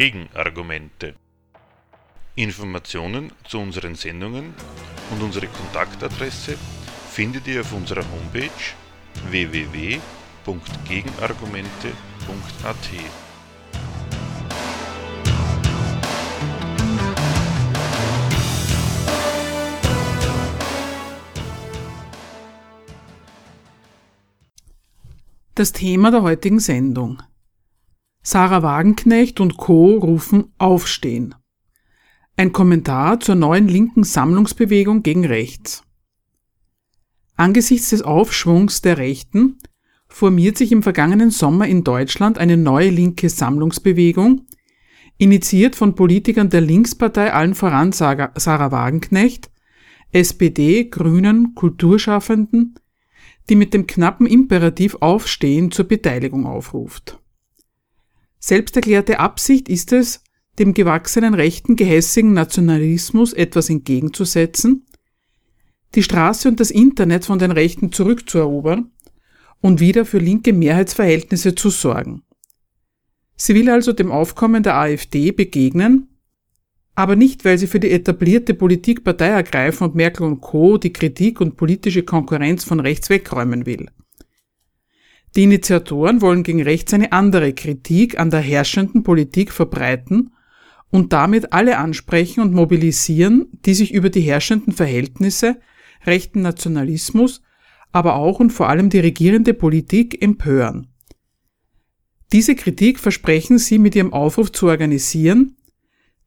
Gegenargumente. Informationen zu unseren Sendungen und unsere Kontaktadresse findet ihr auf unserer Homepage www.gegenargumente.at. Das Thema der heutigen Sendung. Sahra Wagenknecht und Co. rufen Aufstehen. Ein Kommentar zur neuen linken Sammlungsbewegung gegen rechts. Angesichts des Aufschwungs der Rechten formiert sich im vergangenen Sommer in Deutschland eine neue linke Sammlungsbewegung, initiiert von Politikern der Linkspartei, allen voran Sahra Wagenknecht, SPD, Grünen, Kulturschaffenden, die mit dem knappen Imperativ Aufstehen zur Beteiligung aufruft. Selbsterklärte Absicht ist es, dem gewachsenen rechten gehässigen Nationalismus etwas entgegenzusetzen, die Straße und das Internet von den Rechten zurückzuerobern und wieder für linke Mehrheitsverhältnisse zu sorgen. Sie will also dem Aufkommen der AfD begegnen, aber nicht, weil sie für die etablierte Politik Partei ergreifen und Merkel und Co. die Kritik und politische Konkurrenz von rechts wegräumen will. Die Initiatoren wollen gegen rechts eine andere Kritik an der herrschenden Politik verbreiten und damit alle ansprechen und mobilisieren, die sich über die herrschenden Verhältnisse, rechten Nationalismus, aber auch und vor allem die regierende Politik empören. Diese Kritik versprechen sie mit ihrem Aufruf zu organisieren.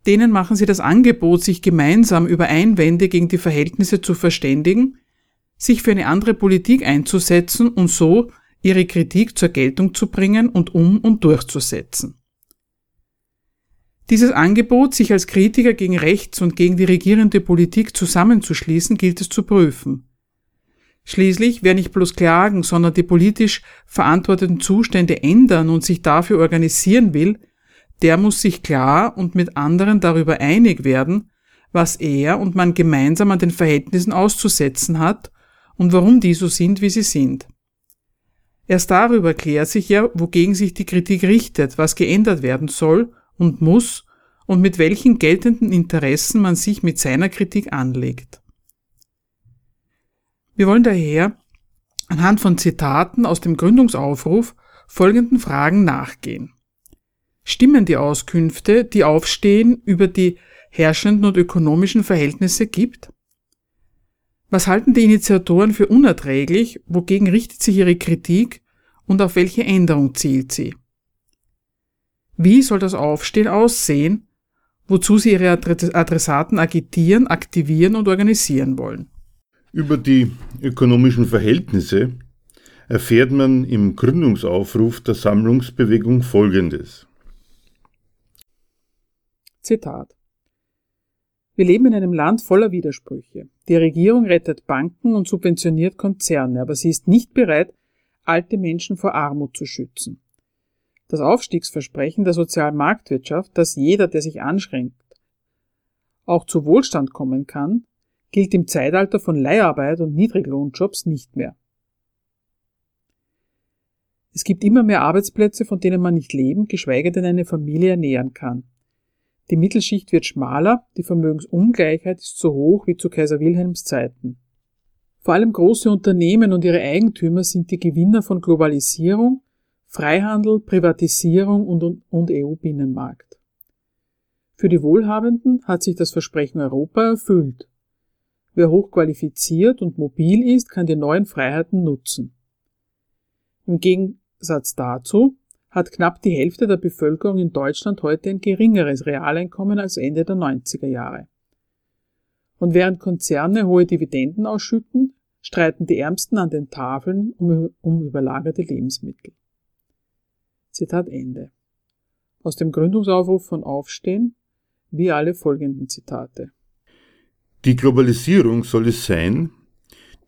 Denen machen sie das Angebot, sich gemeinsam über Einwände gegen die Verhältnisse zu verständigen, sich für eine andere Politik einzusetzen und so ihre Kritik zur Geltung zu bringen und um- und durchzusetzen. Dieses Angebot, sich als Kritiker gegen rechts und gegen die regierende Politik zusammenzuschließen, gilt es zu prüfen. Schließlich, wer nicht bloß klagen, sondern die politisch verantworteten Zustände ändern und sich dafür organisieren will, der muss sich klar und mit anderen darüber einig werden, was er und man gemeinsam an den Verhältnissen auszusetzen hat und warum die so sind, wie sie sind. Erst darüber klärt sich ja, wogegen sich die Kritik richtet, was geändert werden soll und muss und mit welchen geltenden Interessen man sich mit seiner Kritik anlegt. Wir wollen daher anhand von Zitaten aus dem Gründungsaufruf folgenden Fragen nachgehen. Stimmen die Auskünfte, die Aufstehen über die herrschenden und ökonomischen Verhältnisse gibt? Was halten die Initiatoren für unerträglich, wogegen richtet sich ihre Kritik und auf welche Änderung zielt sie? Wie soll das Aufstehen aussehen, wozu sie ihre Adressaten agitieren, aktivieren und organisieren wollen? Über die ökonomischen Verhältnisse erfährt man im Gründungsaufruf der Sammlungsbewegung Folgendes. Zitat. Wir leben in einem Land voller Widersprüche. Die Regierung rettet Banken und subventioniert Konzerne, aber sie ist nicht bereit, alte Menschen vor Armut zu schützen. Das Aufstiegsversprechen der sozialen Marktwirtschaft, dass jeder, der sich anstrengt, auch zu Wohlstand kommen kann, gilt im Zeitalter von Leiharbeit und Niedriglohnjobs nicht mehr. Es gibt immer mehr Arbeitsplätze, von denen man nicht leben, geschweige denn eine Familie ernähren kann. Die Mittelschicht wird schmaler, die Vermögensungleichheit ist so hoch wie zu Kaiser Wilhelms Zeiten. Vor allem große Unternehmen und ihre Eigentümer sind die Gewinner von Globalisierung, Freihandel, Privatisierung und EU-Binnenmarkt. Für die Wohlhabenden hat sich das Versprechen Europa erfüllt. Wer hochqualifiziert und mobil ist, kann die neuen Freiheiten nutzen. Im Gegensatz dazu hat knapp die Hälfte der Bevölkerung in Deutschland heute ein geringeres Realeinkommen als Ende der 90er Jahre. Und während Konzerne hohe Dividenden ausschütten, streiten die Ärmsten an den Tafeln um überlagerte Lebensmittel. Zitat Ende. Aus dem Gründungsaufruf von Aufstehen, wie alle folgenden Zitate. Die Globalisierung soll es sein,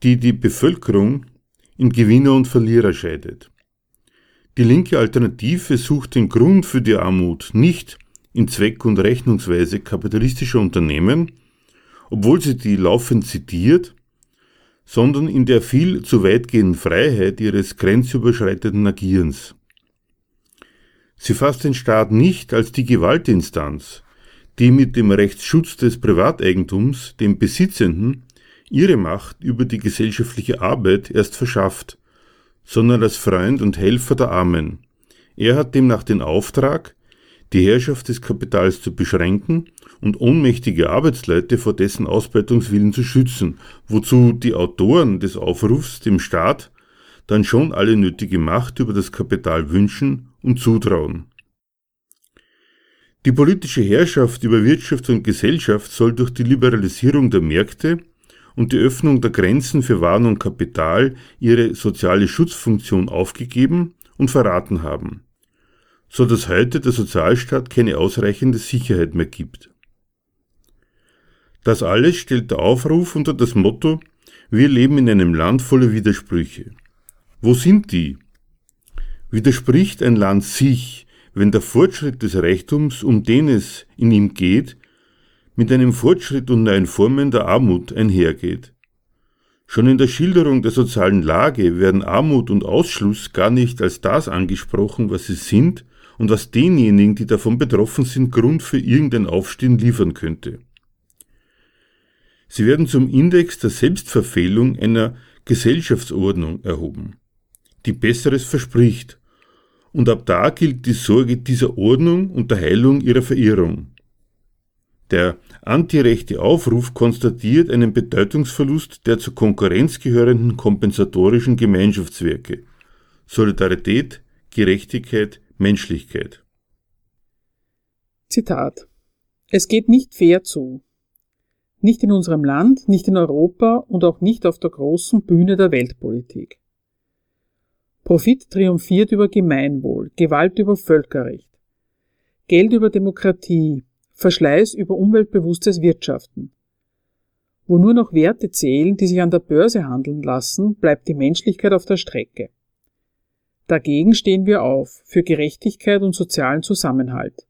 die die Bevölkerung in Gewinner und Verlierer scheidet. Die linke Alternative sucht den Grund für die Armut nicht in Zweck und Rechnungsweise kapitalistischer Unternehmen, obwohl sie die laufend zitiert, sondern in der viel zu weitgehenden Freiheit ihres grenzüberschreitenden Agierens. Sie fasst den Staat nicht als die Gewaltinstanz, die mit dem Rechtsschutz des Privateigentums dem Besitzenden ihre Macht über die gesellschaftliche Arbeit erst verschafft, sondern als Freund und Helfer der Armen. Er hat demnach den Auftrag, die Herrschaft des Kapitals zu beschränken und ohnmächtige Arbeitsleute vor dessen Ausbeutungswillen zu schützen, wozu die Autoren des Aufrufs dem Staat dann schon alle nötige Macht über das Kapital wünschen und zutrauen. Die politische Herrschaft über Wirtschaft und Gesellschaft soll durch die Liberalisierung der Märkte und die Öffnung der Grenzen für Waren und Kapital ihre soziale Schutzfunktion aufgegeben und verraten haben, so dass heute der Sozialstaat keine ausreichende Sicherheit mehr gibt. Das alles stellt der Aufruf unter das Motto: Wir leben in einem Land voller Widersprüche. Wo sind die? Widerspricht ein Land sich, wenn der Fortschritt des Reichtums, um den es in ihm geht, mit einem Fortschritt und neuen Formen der Armut einhergeht? Schon in der Schilderung der sozialen Lage werden Armut und Ausschluss gar nicht als das angesprochen, was sie sind und was denjenigen, die davon betroffen sind, Grund für irgendein Aufstehen liefern könnte. Sie werden zum Index der Selbstverfehlung einer Gesellschaftsordnung erhoben, die Besseres verspricht, und ab da gilt die Sorge dieser Ordnung und der Heilung ihrer Verirrung. Der antirechte Aufruf konstatiert einen Bedeutungsverlust der zur Konkurrenz gehörenden kompensatorischen Gemeinschaftswerke: Solidarität, Gerechtigkeit, Menschlichkeit. Zitat: Es geht nicht fair zu. Nicht in unserem Land, nicht in Europa und auch nicht auf der großen Bühne der Weltpolitik. Profit triumphiert über Gemeinwohl, Gewalt über Völkerrecht, Geld über Demokratie, Verschleiß über umweltbewusstes Wirtschaften. Wo nur noch Werte zählen, die sich an der Börse handeln lassen, bleibt die Menschlichkeit auf der Strecke. Dagegen stehen wir auf, für Gerechtigkeit und sozialen Zusammenhalt,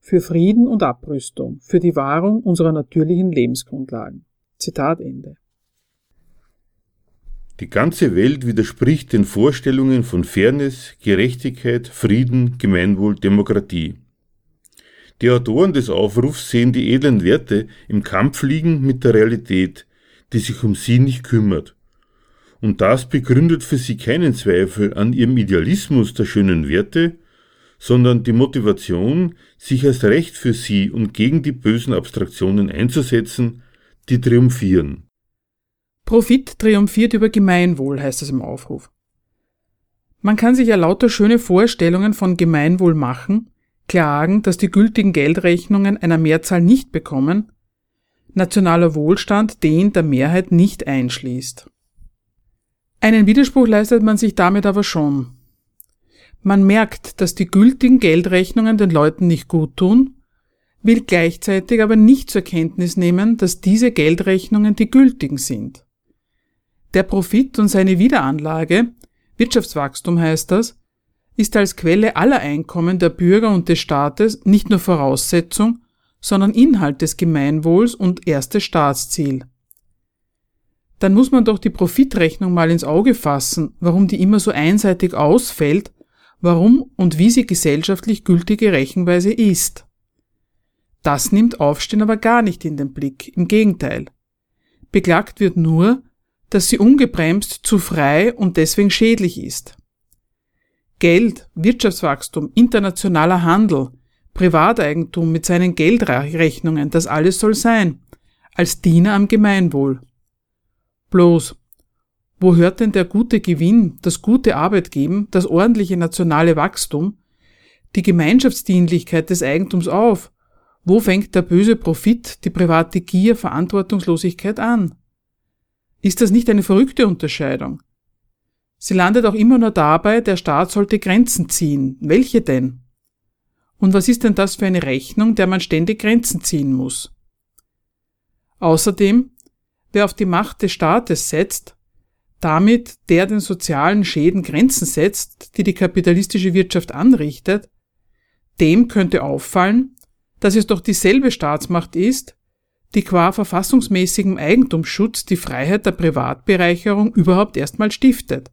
für Frieden und Abrüstung, für die Wahrung unserer natürlichen Lebensgrundlagen. Zitat Ende. Die ganze Welt widerspricht den Vorstellungen von Fairness, Gerechtigkeit, Frieden, Gemeinwohl, Demokratie. Die Autoren des Aufrufs sehen die edlen Werte im Kampf liegen mit der Realität, die sich um sie nicht kümmert. Und das begründet für sie keinen Zweifel an ihrem Idealismus der schönen Werte, sondern die Motivation, sich als Recht für sie und gegen die bösen Abstraktionen einzusetzen, die triumphieren. Profit triumphiert über Gemeinwohl, heißt es im Aufruf. Man kann sich ja lauter schöne Vorstellungen von Gemeinwohl machen, klagen, dass die gültigen Geldrechnungen einer Mehrzahl nicht bekommen, nationaler Wohlstand den der Mehrheit nicht einschließt. Einen Widerspruch leistet man sich damit aber schon. Man merkt, dass die gültigen Geldrechnungen den Leuten nicht gut tun, will gleichzeitig aber nicht zur Kenntnis nehmen, dass diese Geldrechnungen die gültigen sind. Der Profit und seine Wiederanlage, Wirtschaftswachstum heißt das, ist als Quelle aller Einkommen der Bürger und des Staates nicht nur Voraussetzung, sondern Inhalt des Gemeinwohls und erstes Staatsziel. Dann muss man doch die Profitrechnung mal ins Auge fassen, warum die immer so einseitig ausfällt, warum und wie sie gesellschaftlich gültige Rechenweise ist. Das nimmt Aufstehen aber gar nicht in den Blick, im Gegenteil. Beklagt wird nur, dass sie ungebremst zu frei und deswegen schädlich ist. Geld, Wirtschaftswachstum, internationaler Handel, Privateigentum mit seinen Geldrechnungen, das alles soll sein, als Diener am Gemeinwohl. Bloß, wo hört denn der gute Gewinn, das gute Arbeitgeben, das ordentliche nationale Wachstum, die Gemeinschaftsdienlichkeit des Eigentums auf? Wo fängt der böse Profit, die private Gier, Verantwortungslosigkeit an? Ist das nicht eine verrückte Unterscheidung? Sie landet auch immer nur dabei, der Staat sollte Grenzen ziehen. Welche denn? Und was ist denn das für eine Rechnung, der man ständig Grenzen ziehen muss? Außerdem, wer auf die Macht des Staates setzt, damit der den sozialen Schäden Grenzen setzt, die die kapitalistische Wirtschaft anrichtet, dem könnte auffallen, dass es doch dieselbe Staatsmacht ist, die qua verfassungsmäßigem Eigentumsschutz die Freiheit der Privatbereicherung überhaupt erstmal stiftet.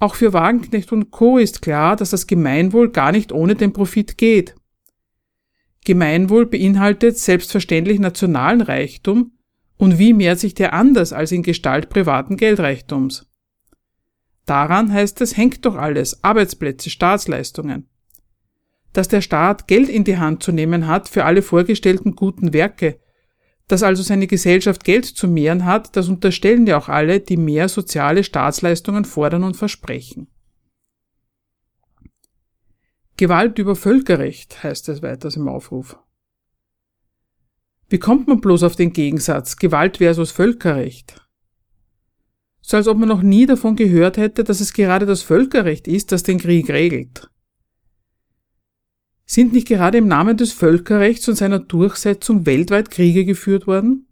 Auch für Wagenknecht und Co. ist klar, dass das Gemeinwohl gar nicht ohne den Profit geht. Gemeinwohl beinhaltet selbstverständlich nationalen Reichtum und wie mehrt sich der anders als in Gestalt privaten Geldreichtums? Daran heißt es, hängt doch alles, Arbeitsplätze, Staatsleistungen. Dass der Staat Geld in die Hand zu nehmen hat für alle vorgestellten guten Werke, dass also seine Gesellschaft Geld zu mehren hat, das unterstellen ja auch alle, die mehr soziale Staatsleistungen fordern und versprechen. Gewalt über Völkerrecht, heißt es weiters im Aufruf. Wie kommt man bloß auf den Gegensatz Gewalt versus Völkerrecht? So als ob man noch nie davon gehört hätte, dass es gerade das Völkerrecht ist, das den Krieg regelt. Sind nicht gerade im Namen des Völkerrechts und seiner Durchsetzung weltweit Kriege geführt worden?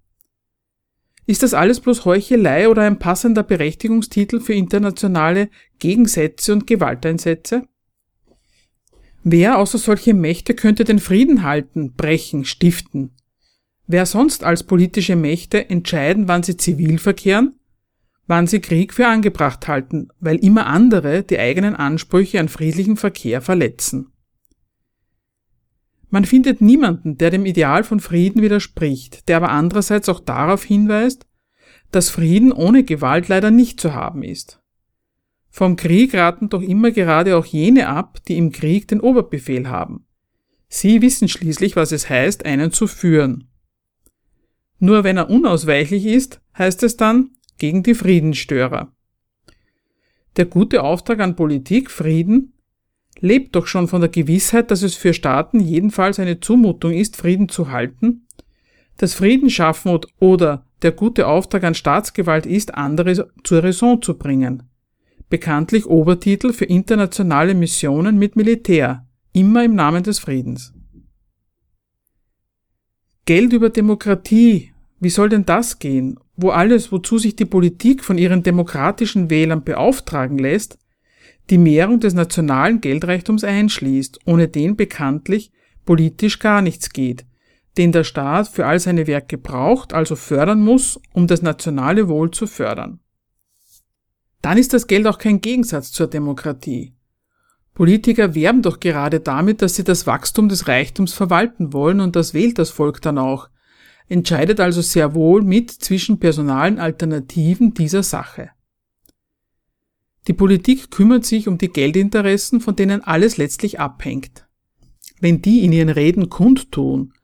Ist das alles bloß Heuchelei oder ein passender Berechtigungstitel für internationale Gegensätze und Gewalteinsätze? Wer außer solche Mächte könnte den Frieden halten, brechen, stiften? Wer sonst als politische Mächte entscheiden, wann sie zivil verkehren, wann sie Krieg für angebracht halten, weil immer andere die eigenen Ansprüche an friedlichen Verkehr verletzen? Man findet niemanden, der dem Ideal von Frieden widerspricht, der aber andererseits auch darauf hinweist, dass Frieden ohne Gewalt leider nicht zu haben ist. Vom Krieg raten doch immer gerade auch jene ab, die im Krieg den Oberbefehl haben. Sie wissen schließlich, was es heißt, einen zu führen. Nur wenn er unausweichlich ist, heißt es dann gegen die Friedensstörer. Der gute Auftrag an Politik, Frieden, lebt doch schon von der Gewissheit, dass es für Staaten jedenfalls eine Zumutung ist, Frieden zu halten, dass Frieden schaffen oder der gute Auftrag an Staatsgewalt ist, andere zur Raison zu bringen. Bekanntlich Obertitel für internationale Missionen mit Militär, immer im Namen des Friedens. Geld über Demokratie, wie soll denn das gehen, wo alles, wozu sich die Politik von ihren demokratischen Wählern beauftragen lässt, die Mehrung des nationalen Geldreichtums einschließt, ohne den bekanntlich politisch gar nichts geht, den der Staat für all seine Werke braucht, also fördern muss, um das nationale Wohl zu fördern. Dann ist das Geld auch kein Gegensatz zur Demokratie. Politiker werben doch gerade damit, dass sie das Wachstum des Reichtums verwalten wollen und das wählt das Volk dann auch, entscheidet also sehr wohl mit zwischen personalen Alternativen dieser Sache. Die Politik kümmert sich um die Geldinteressen, von denen alles letztlich abhängt. Wenn die in ihren Reden kundtun,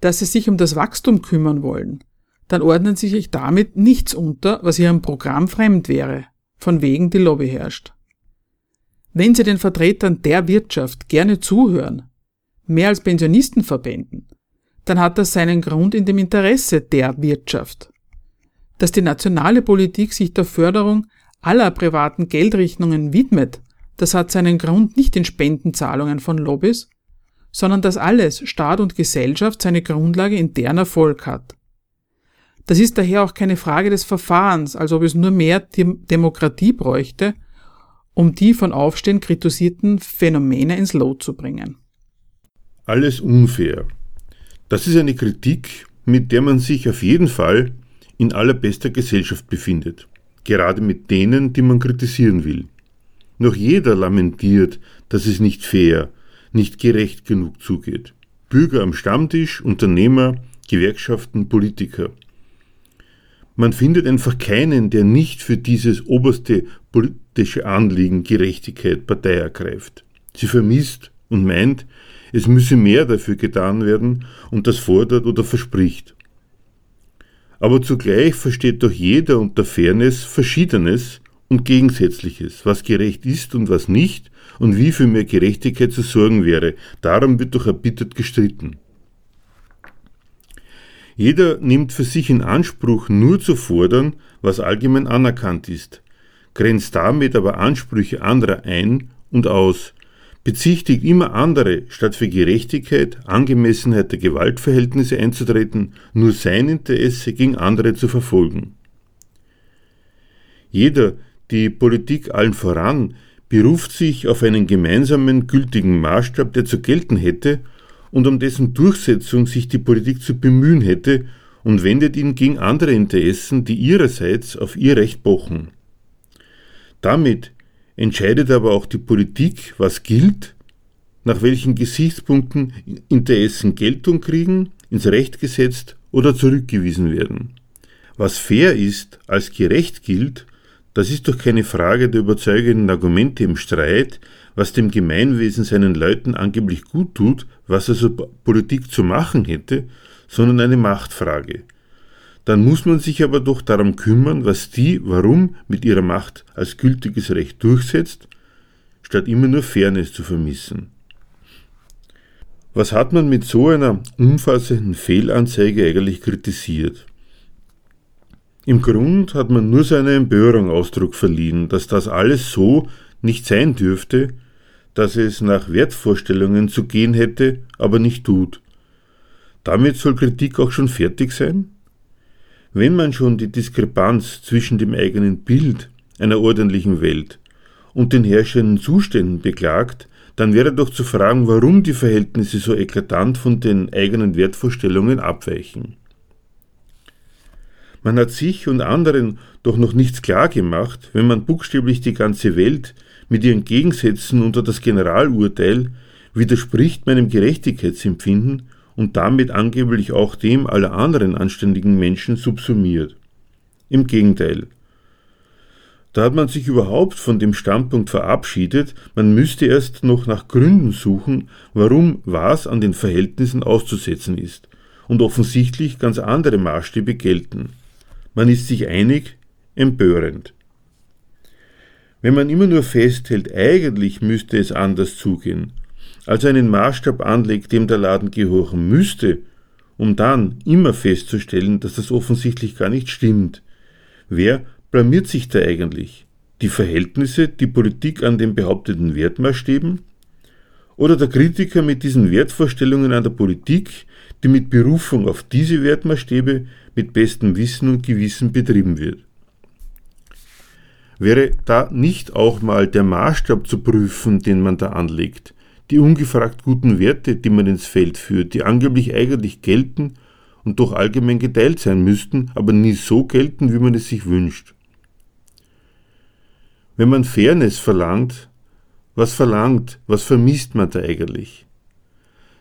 dass sie sich um das Wachstum kümmern wollen, dann ordnen sie sich damit nichts unter, was ihrem Programm fremd wäre, von wegen die Lobby herrscht. Wenn sie den Vertretern der Wirtschaft gerne zuhören, mehr als Pensionistenverbänden, dann hat das seinen Grund in dem Interesse der Wirtschaft. Dass die nationale Politik sich der Förderung aller privaten Geldrichtungen widmet, das hat seinen Grund nicht in Spendenzahlungen von Lobbys, sondern dass alles, Staat und Gesellschaft, seine Grundlage in deren Erfolg hat. Das ist daher auch keine Frage des Verfahrens, als ob es nur mehr Demokratie bräuchte, um die von Aufstehen kritisierten Phänomene ins Lot zu bringen. Alles unfair. Das ist eine Kritik, mit der man sich auf jeden Fall in allerbester Gesellschaft befindet. Gerade mit denen, die man kritisieren will. Noch jeder lamentiert, dass es nicht fair, nicht gerecht genug zugeht. Bürger am Stammtisch, Unternehmer, Gewerkschaften, Politiker. Man findet einfach keinen, der nicht für dieses oberste politische Anliegen Gerechtigkeit Partei ergreift. Sie vermisst und meint, es müsse mehr dafür getan werden und das fordert oder verspricht. Aber zugleich versteht doch jeder unter Fairness Verschiedenes und Gegensätzliches, was gerecht ist und was nicht und wie für mehr Gerechtigkeit zu sorgen wäre. Darum wird doch erbittert gestritten. Jeder nimmt für sich in Anspruch, nur zu fordern, was allgemein anerkannt ist, grenzt damit aber Ansprüche anderer ein und aus, bezichtigt immer andere, statt für Gerechtigkeit, Angemessenheit der Gewaltverhältnisse einzutreten, nur sein Interesse gegen andere zu verfolgen. Jeder, die Politik allen voran, beruft sich auf einen gemeinsamen, gültigen Maßstab, der zu gelten hätte und um dessen Durchsetzung sich die Politik zu bemühen hätte und wendet ihn gegen andere Interessen, die ihrerseits auf ihr Recht pochen. Damit entscheidet aber auch die Politik, was gilt, nach welchen Gesichtspunkten Interessen Geltung kriegen, ins Recht gesetzt oder zurückgewiesen werden. Was fair ist, als gerecht gilt, das ist doch keine Frage der überzeugenden Argumente im Streit, was dem Gemeinwesen seinen Leuten angeblich gut tut, was also Politik zu machen hätte, sondern eine Machtfrage. Dann muss man sich aber doch darum kümmern, was die, warum, mit ihrer Macht als gültiges Recht durchsetzt, statt immer nur Fairness zu vermissen. Was hat man mit so einer umfassenden Fehlanzeige eigentlich kritisiert? Im Grund hat man nur seiner Empörung Ausdruck verliehen, dass das alles so nicht sein dürfte, dass es nach Wertvorstellungen zu gehen hätte, aber nicht tut. Damit soll Kritik auch schon fertig sein? Wenn man schon die Diskrepanz zwischen dem eigenen Bild einer ordentlichen Welt und den herrschenden Zuständen beklagt, dann wäre doch zu fragen, warum die Verhältnisse so eklatant von den eigenen Wertvorstellungen abweichen. Man hat sich und anderen doch noch nichts klar gemacht, wenn man buchstäblich die ganze Welt mit ihren Gegensätzen unter das Generalurteil widerspricht meinem Gerechtigkeitsempfinden und damit angeblich auch dem aller anderen anständigen Menschen subsumiert. Im Gegenteil. Da hat man sich überhaupt von dem Standpunkt verabschiedet, man müsste erst noch nach Gründen suchen, warum was an den Verhältnissen auszusetzen ist und offensichtlich ganz andere Maßstäbe gelten. Man ist sich einig, empörend. Wenn man immer nur festhält, eigentlich müsste es anders zugehen, also einen Maßstab anlegt, dem der Laden gehorchen müsste, um dann immer festzustellen, dass das offensichtlich gar nicht stimmt. Wer blamiert sich da eigentlich? Die Verhältnisse, die Politik an den behaupteten Wertmaßstäben? Oder der Kritiker mit diesen Wertvorstellungen an der Politik, die mit Berufung auf diese Wertmaßstäbe mit bestem Wissen und Gewissen betrieben wird? Wäre da nicht auch mal der Maßstab zu prüfen, den man da anlegt? Die ungefragt guten Werte, die man ins Feld führt, die angeblich eigentlich gelten und doch allgemein geteilt sein müssten, aber nie so gelten, wie man es sich wünscht. Wenn man Fairness verlangt, was vermisst man da eigentlich?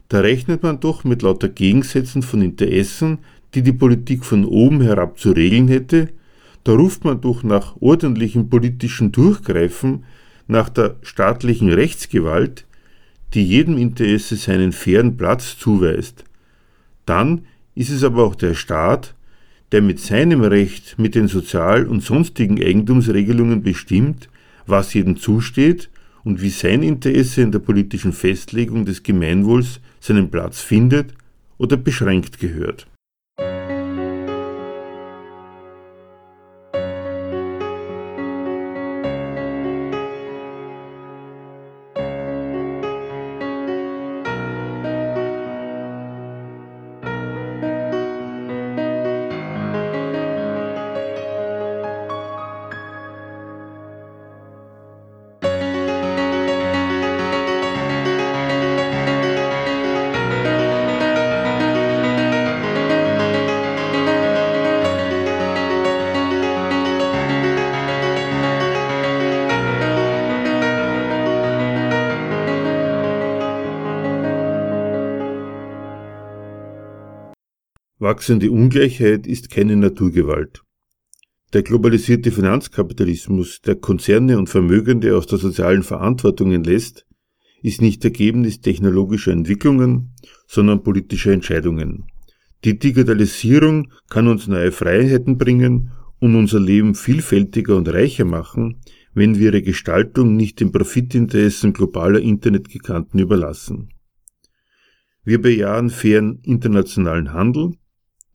Da rechnet man doch mit lauter Gegensätzen von Interessen, die die Politik von oben herab zu regeln hätte, da ruft man doch nach ordentlichem politischen Durchgreifen, nach der staatlichen Rechtsgewalt, die jedem Interesse seinen fairen Platz zuweist. Dann ist es aber auch der Staat, der mit seinem Recht, mit den sozial- und sonstigen Eigentumsregelungen bestimmt, was jedem zusteht und wie sein Interesse in der politischen Festlegung des Gemeinwohls seinen Platz findet oder beschränkt gehört. Wachsende Ungleichheit ist keine Naturgewalt. Der globalisierte Finanzkapitalismus, der Konzerne und Vermögende aus der sozialen Verantwortung entlässt, ist nicht Ergebnis technologischer Entwicklungen, sondern politischer Entscheidungen. Die Digitalisierung kann uns neue Freiheiten bringen und unser Leben vielfältiger und reicher machen, wenn wir ihre Gestaltung nicht den Profitinteressen globaler Internetgiganten überlassen. Wir bejahen fairen internationalen Handel,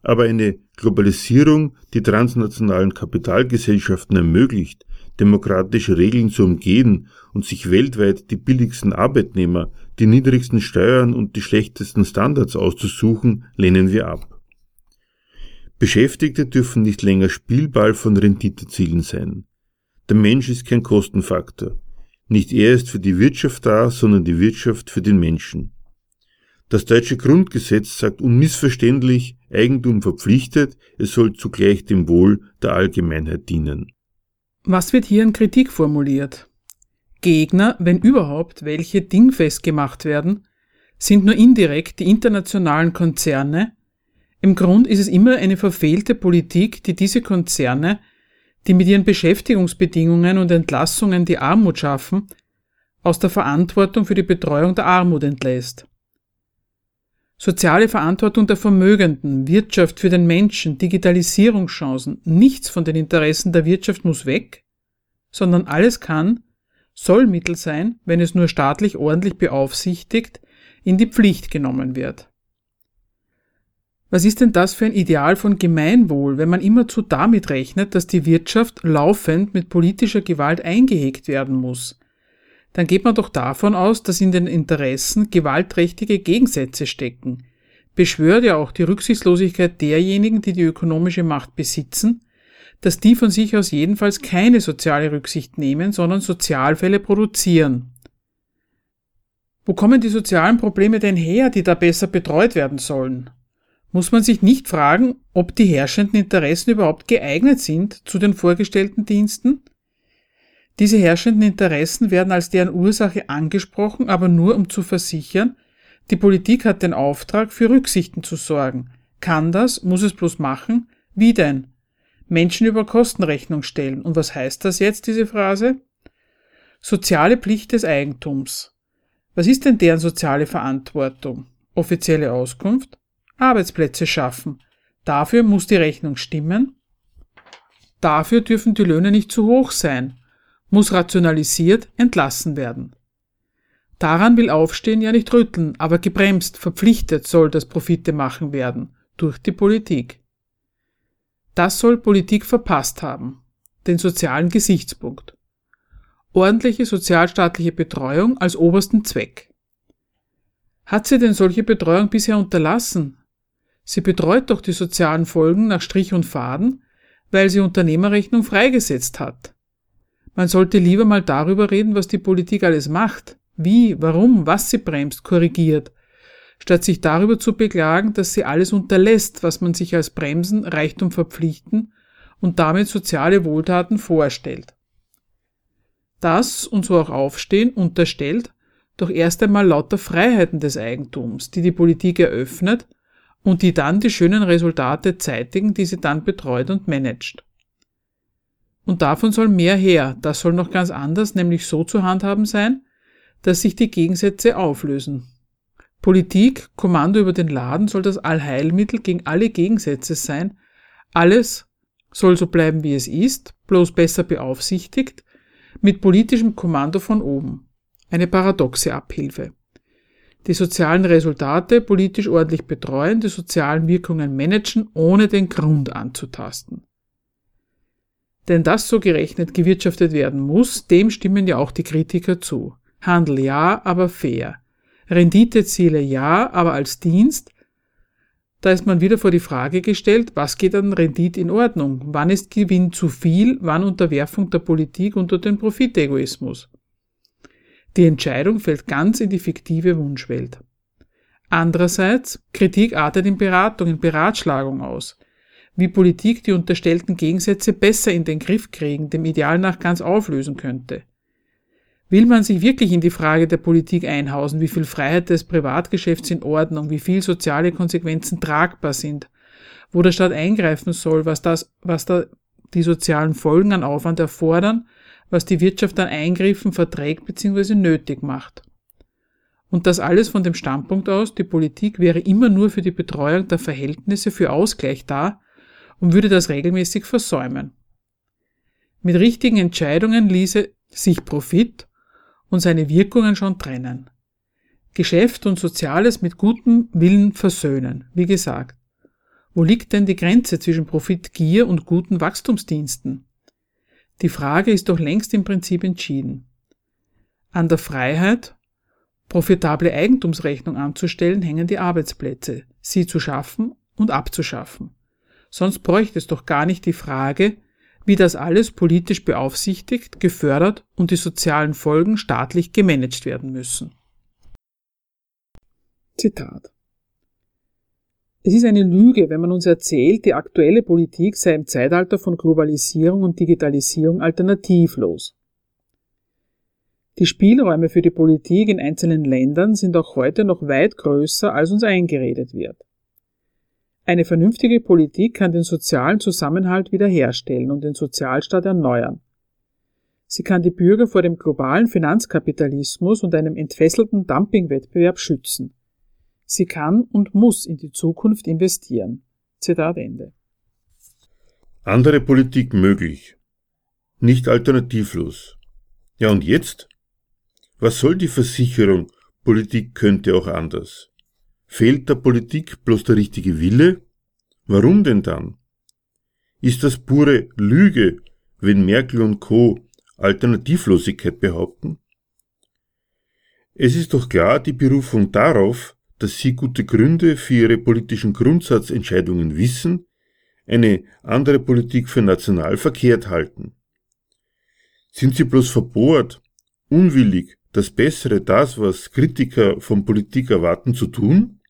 aber eine Globalisierung, die transnationalen Kapitalgesellschaften ermöglicht, demokratische Regeln zu umgehen und sich weltweit die billigsten Arbeitnehmer, die niedrigsten Steuern und die schlechtesten Standards auszusuchen, lehnen wir ab. Beschäftigte dürfen nicht länger Spielball von Renditezielen sein. Der Mensch ist kein Kostenfaktor. Nicht er ist für die Wirtschaft da, sondern die Wirtschaft für den Menschen. Das deutsche Grundgesetz sagt unmissverständlich, Eigentum verpflichtet, es soll zugleich dem Wohl der Allgemeinheit dienen. Was wird hier an Kritik formuliert? Gegner, wenn überhaupt welche dingfest gemacht werden, sind nur indirekt die internationalen Konzerne. Im Grund ist es immer eine verfehlte Politik, die diese Konzerne, die mit ihren Beschäftigungsbedingungen und Entlassungen die Armut schaffen, aus der Verantwortung für die Betreuung der Armut entlässt. Soziale Verantwortung der Vermögenden, Wirtschaft für den Menschen, Digitalisierungschancen, nichts von den Interessen der Wirtschaft muss weg, sondern alles kann, soll Mittel sein, wenn es nur staatlich ordentlich beaufsichtigt, in die Pflicht genommen wird. Was ist denn das für ein Ideal von Gemeinwohl, wenn man immerzu damit rechnet, dass die Wirtschaft laufend mit politischer Gewalt eingehegt werden muss? Dann geht man doch davon aus, dass in den Interessen gewaltträchtige Gegensätze stecken. Beschwört ja auch die Rücksichtslosigkeit derjenigen, die die ökonomische Macht besitzen, dass die von sich aus jedenfalls keine soziale Rücksicht nehmen, sondern Sozialfälle produzieren. Wo kommen die sozialen Probleme denn her, die da besser betreut werden sollen? Muss man sich nicht fragen, ob die herrschenden Interessen überhaupt geeignet sind zu den vorgestellten Diensten? Diese herrschenden Interessen werden als deren Ursache angesprochen, aber nur um zu versichern, die Politik hat den Auftrag, für Rücksichten zu sorgen. Kann das, muss es bloß machen, wie denn? Menschen über Kostenrechnung stellen. Und was heißt das jetzt, diese Phrase? Soziale Pflicht des Eigentums. Was ist denn deren soziale Verantwortung? Offizielle Auskunft? Arbeitsplätze schaffen. Dafür muss die Rechnung stimmen. Dafür dürfen die Löhne nicht zu hoch sein. Muss rationalisiert entlassen werden. Daran will Aufstehen ja nicht rütteln, aber gebremst, verpflichtet soll das Profite machen werden. Durch die Politik. Das soll Politik verpasst haben. Den sozialen Gesichtspunkt. Ordentliche sozialstaatliche Betreuung als obersten Zweck. Hat sie denn solche Betreuung bisher unterlassen? Sie betreut doch die sozialen Folgen nach Strich und Faden, weil sie Unternehmerrechnung freigesetzt hat. Man sollte lieber mal darüber reden, was die Politik alles macht, wie, warum, was sie bremst, korrigiert, statt sich darüber zu beklagen, dass sie alles unterlässt, was man sich als Bremsen, Reichtum verpflichten und damit soziale Wohltaten vorstellt. Das, und so auch Aufstehen, unterstellt doch erst einmal lauter Freiheiten des Eigentums, die die Politik eröffnet, und die dann die schönen Resultate zeitigen, die sie dann betreut und managt. Und davon soll mehr her, das soll noch ganz anders, nämlich so zu handhaben sein, dass sich die Gegensätze auflösen. Politik, Kommando über den Laden soll das Allheilmittel gegen alle Gegensätze sein, alles soll so bleiben, wie es ist, bloß besser beaufsichtigt, mit politischem Kommando von oben. Eine paradoxe Abhilfe. Die sozialen Resultate politisch ordentlich betreuen, die sozialen Wirkungen managen, ohne den Grund anzutasten. Denn dass so gerechnet gewirtschaftet werden muss, dem stimmen ja auch die Kritiker zu. Handel ja, aber fair. Renditeziele ja, aber als Dienst. Da ist man wieder vor die Frage gestellt, was geht an Rendite in Ordnung? Wann ist Gewinn zu viel? Wann Unterwerfung der Politik unter den Profitegoismus? Die Entscheidung fällt ganz in die fiktive Wunschwelt. Andererseits, Kritik artet in Beratung, in Beratschlagung aus. Wie Politik die unterstellten Gegensätze besser in den Griff kriegen, dem Ideal nach ganz auflösen könnte. Will man sich wirklich in die Frage der Politik einhausen, wie viel Freiheit des Privatgeschäfts in Ordnung, wie viel soziale Konsequenzen tragbar sind, wo der Staat eingreifen soll, was da die sozialen Folgen an Aufwand erfordern, was die Wirtschaft an Eingriffen verträgt bzw. nötig macht. Und das alles von dem Standpunkt aus, die Politik wäre immer nur für die Betreuung der Verhältnisse für Ausgleich da und würde das regelmäßig versäumen. Mit richtigen Entscheidungen ließe sich Profit und seine Wirkungen schon trennen. Geschäft und Soziales mit gutem Willen versöhnen, wie gesagt. Wo liegt denn die Grenze zwischen Profitgier und guten Wachstumsdiensten? Die Frage ist doch längst im Prinzip entschieden. An der Freiheit, profitable Eigentumsrechnung anzustellen, hängen die Arbeitsplätze, sie zu schaffen und abzuschaffen. Sonst bräuchte es doch gar nicht die Frage, wie das alles politisch beaufsichtigt, gefördert und die sozialen Folgen staatlich gemanagt werden müssen. Zitat: Es ist eine Lüge, wenn man uns erzählt, die aktuelle Politik sei im Zeitalter von Globalisierung und Digitalisierung alternativlos. Die Spielräume für die Politik in einzelnen Ländern sind auch heute noch weit größer, als uns eingeredet wird. Eine vernünftige Politik kann den sozialen Zusammenhalt wiederherstellen und den Sozialstaat erneuern. Sie kann die Bürger vor dem globalen Finanzkapitalismus und einem entfesselten Dumpingwettbewerb schützen. Sie kann und muss in die Zukunft investieren. Zitat Ende. Andere Politik möglich. Nicht alternativlos. Ja und jetzt? Was soll die Versicherung, Politik könnte auch anders? Fehlt der Politik bloß der richtige Wille? Warum denn dann? Ist das pure Lüge, wenn Merkel und Co. Alternativlosigkeit behaupten? Es ist doch klar die Berufung darauf, dass sie gute Gründe für ihre politischen Grundsatzentscheidungen wissen, eine andere Politik für national verkehrt halten. Sind sie bloß verbohrt, unwillig, das Bessere, das, was Kritiker von Politik erwarten, zu tun?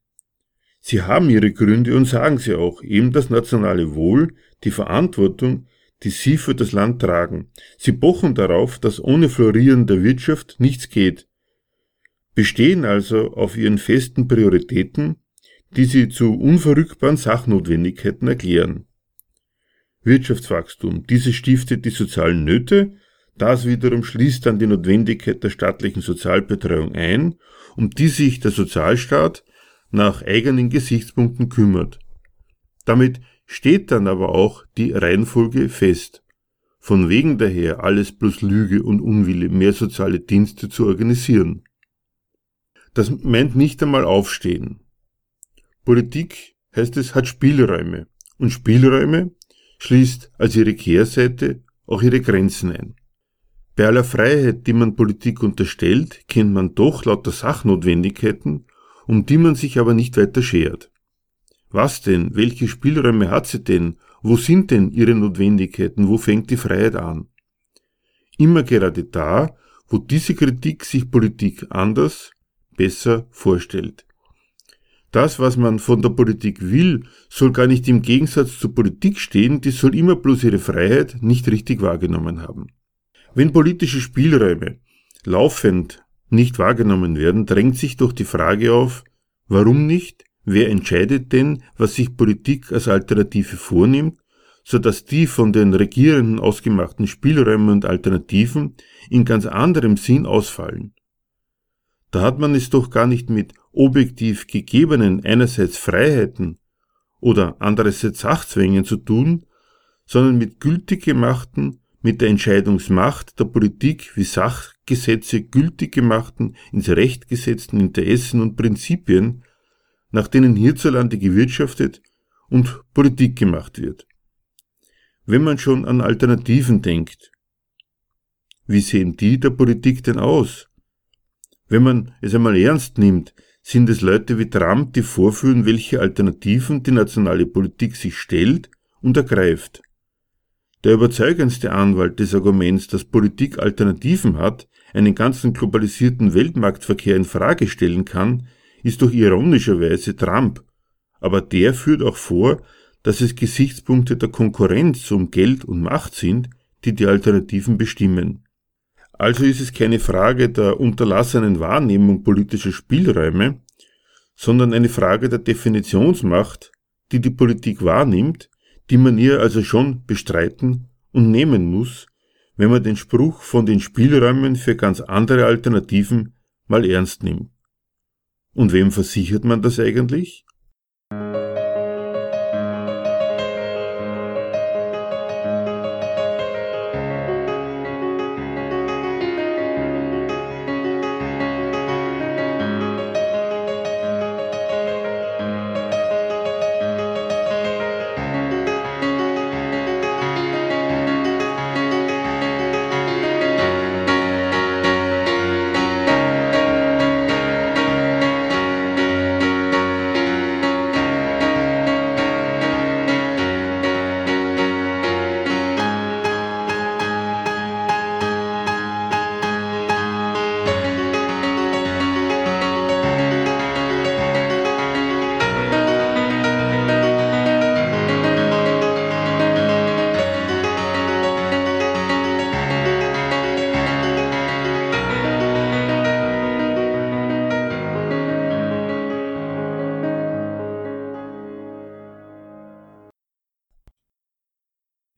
Sie haben ihre Gründe und sagen sie auch, eben das nationale Wohl, die Verantwortung, die sie für das Land tragen. Sie pochen darauf, dass ohne Florieren der Wirtschaft nichts geht, bestehen also auf ihren festen Prioritäten, die sie zu unverrückbaren Sachnotwendigkeiten erklären. Wirtschaftswachstum, dieses stiftet die sozialen Nöte, das wiederum schließt dann die Notwendigkeit der staatlichen Sozialbetreuung ein, um die sich der Sozialstaat nach eigenen Gesichtspunkten kümmert. Damit steht dann aber auch die Reihenfolge fest. Von wegen daher alles plus Lüge und Unwille, mehr soziale Dienste zu organisieren. Das meint nicht einmal Aufstehen. Politik, heißt es, hat Spielräume. Und Spielräume schließt als ihre Kehrseite auch ihre Grenzen ein. Bei aller Freiheit, die man Politik unterstellt, kennt man doch lauter Sachnotwendigkeiten, um die man sich aber nicht weiter schert. Was denn? Welche Spielräume hat sie denn? Wo sind denn ihre Notwendigkeiten? Wo fängt die Freiheit an? Immer gerade da, wo diese Kritik sich Politik anders, besser vorstellt. Das, was man von der Politik will, soll gar nicht im Gegensatz zur Politik stehen, die soll immer bloß ihre Freiheit nicht richtig wahrgenommen haben. Wenn politische Spielräume laufend nicht wahrgenommen werden, drängt sich doch die Frage auf, warum nicht? Wer entscheidet denn, was sich Politik als Alternative vornimmt, sodass die von den Regierenden ausgemachten Spielräume und Alternativen in ganz anderem Sinn ausfallen? Da hat man es doch gar nicht mit objektiv gegebenen einerseits Freiheiten oder andererseits Sachzwängen zu tun, sondern mit gültig gemachten, mit der Entscheidungsmacht der Politik wie Sachgesetze gültig gemachten, ins Recht gesetzten Interessen und Prinzipien, nach denen hierzulande gewirtschaftet und Politik gemacht wird. Wenn man schon an Alternativen denkt, wie sehen die der Politik denn aus? Wenn man es einmal ernst nimmt, sind es Leute wie Trump, die vorführen, welche Alternativen die nationale Politik sich stellt und ergreift. Der überzeugendste Anwalt des Arguments, dass Politik Alternativen hat, einen ganzen globalisierten Weltmarktverkehr in Frage stellen kann, ist doch ironischerweise Trump, aber der führt auch vor, dass es Gesichtspunkte der Konkurrenz um Geld und Macht sind, die die Alternativen bestimmen. Also ist es keine Frage der unterlassenen Wahrnehmung politischer Spielräume, sondern eine Frage der Definitionsmacht, die die Politik wahrnimmt, die man ihr also schon bestreiten und nehmen muss, wenn man den Spruch von den Spielräumen für ganz andere Alternativen mal ernst nimmt. Und wem versichert man das eigentlich?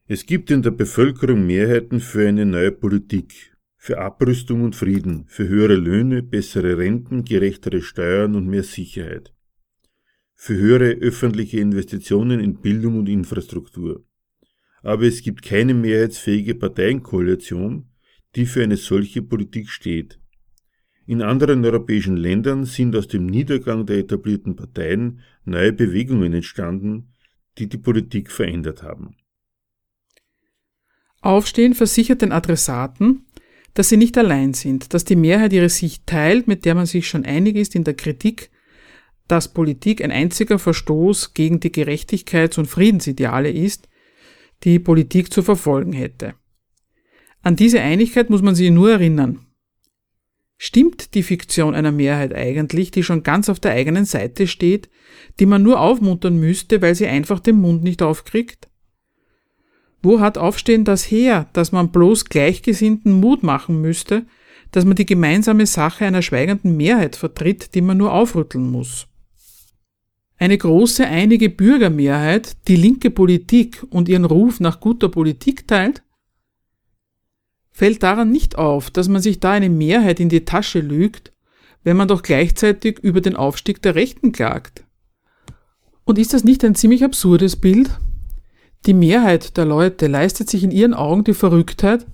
Es gibt in der Bevölkerung Mehrheiten für eine neue Politik, für Abrüstung und Frieden, für höhere Löhne, bessere Renten, gerechtere Steuern und mehr Sicherheit, für höhere öffentliche Investitionen in Bildung und Infrastruktur. Aber es gibt keine mehrheitsfähige Parteienkoalition, die für eine solche Politik steht. In anderen europäischen Ländern sind aus dem Niedergang der etablierten Parteien neue Bewegungen entstanden, die die Politik verändert haben. Aufstehen versichert den Adressaten, dass sie nicht allein sind, dass die Mehrheit ihre Sicht teilt, mit der man sich schon einig ist in der Kritik, dass Politik ein einziger Verstoß gegen die Gerechtigkeits- und Friedensideale ist, die Politik zu verfolgen hätte. An diese Einigkeit muss man sich nur erinnern. Stimmt die Fiktion einer Mehrheit eigentlich, die schon ganz auf der eigenen Seite steht, die man nur aufmuntern müsste, weil sie einfach den Mund nicht aufkriegt? Wo hat Aufstehen das her, dass man bloß Gleichgesinnten Mut machen müsste, dass man die gemeinsame Sache einer schweigenden Mehrheit vertritt, die man nur aufrütteln muss? Eine große, einige Bürgermehrheit, die linke Politik und ihren Ruf nach guter Politik teilt? Fällt daran nicht auf, dass man sich da eine Mehrheit in die Tasche lügt, wenn man doch gleichzeitig über den Aufstieg der Rechten klagt? Und ist das nicht ein ziemlich absurdes Bild? Die Mehrheit der Leute leistet sich in ihren Augen die Verrücktheit,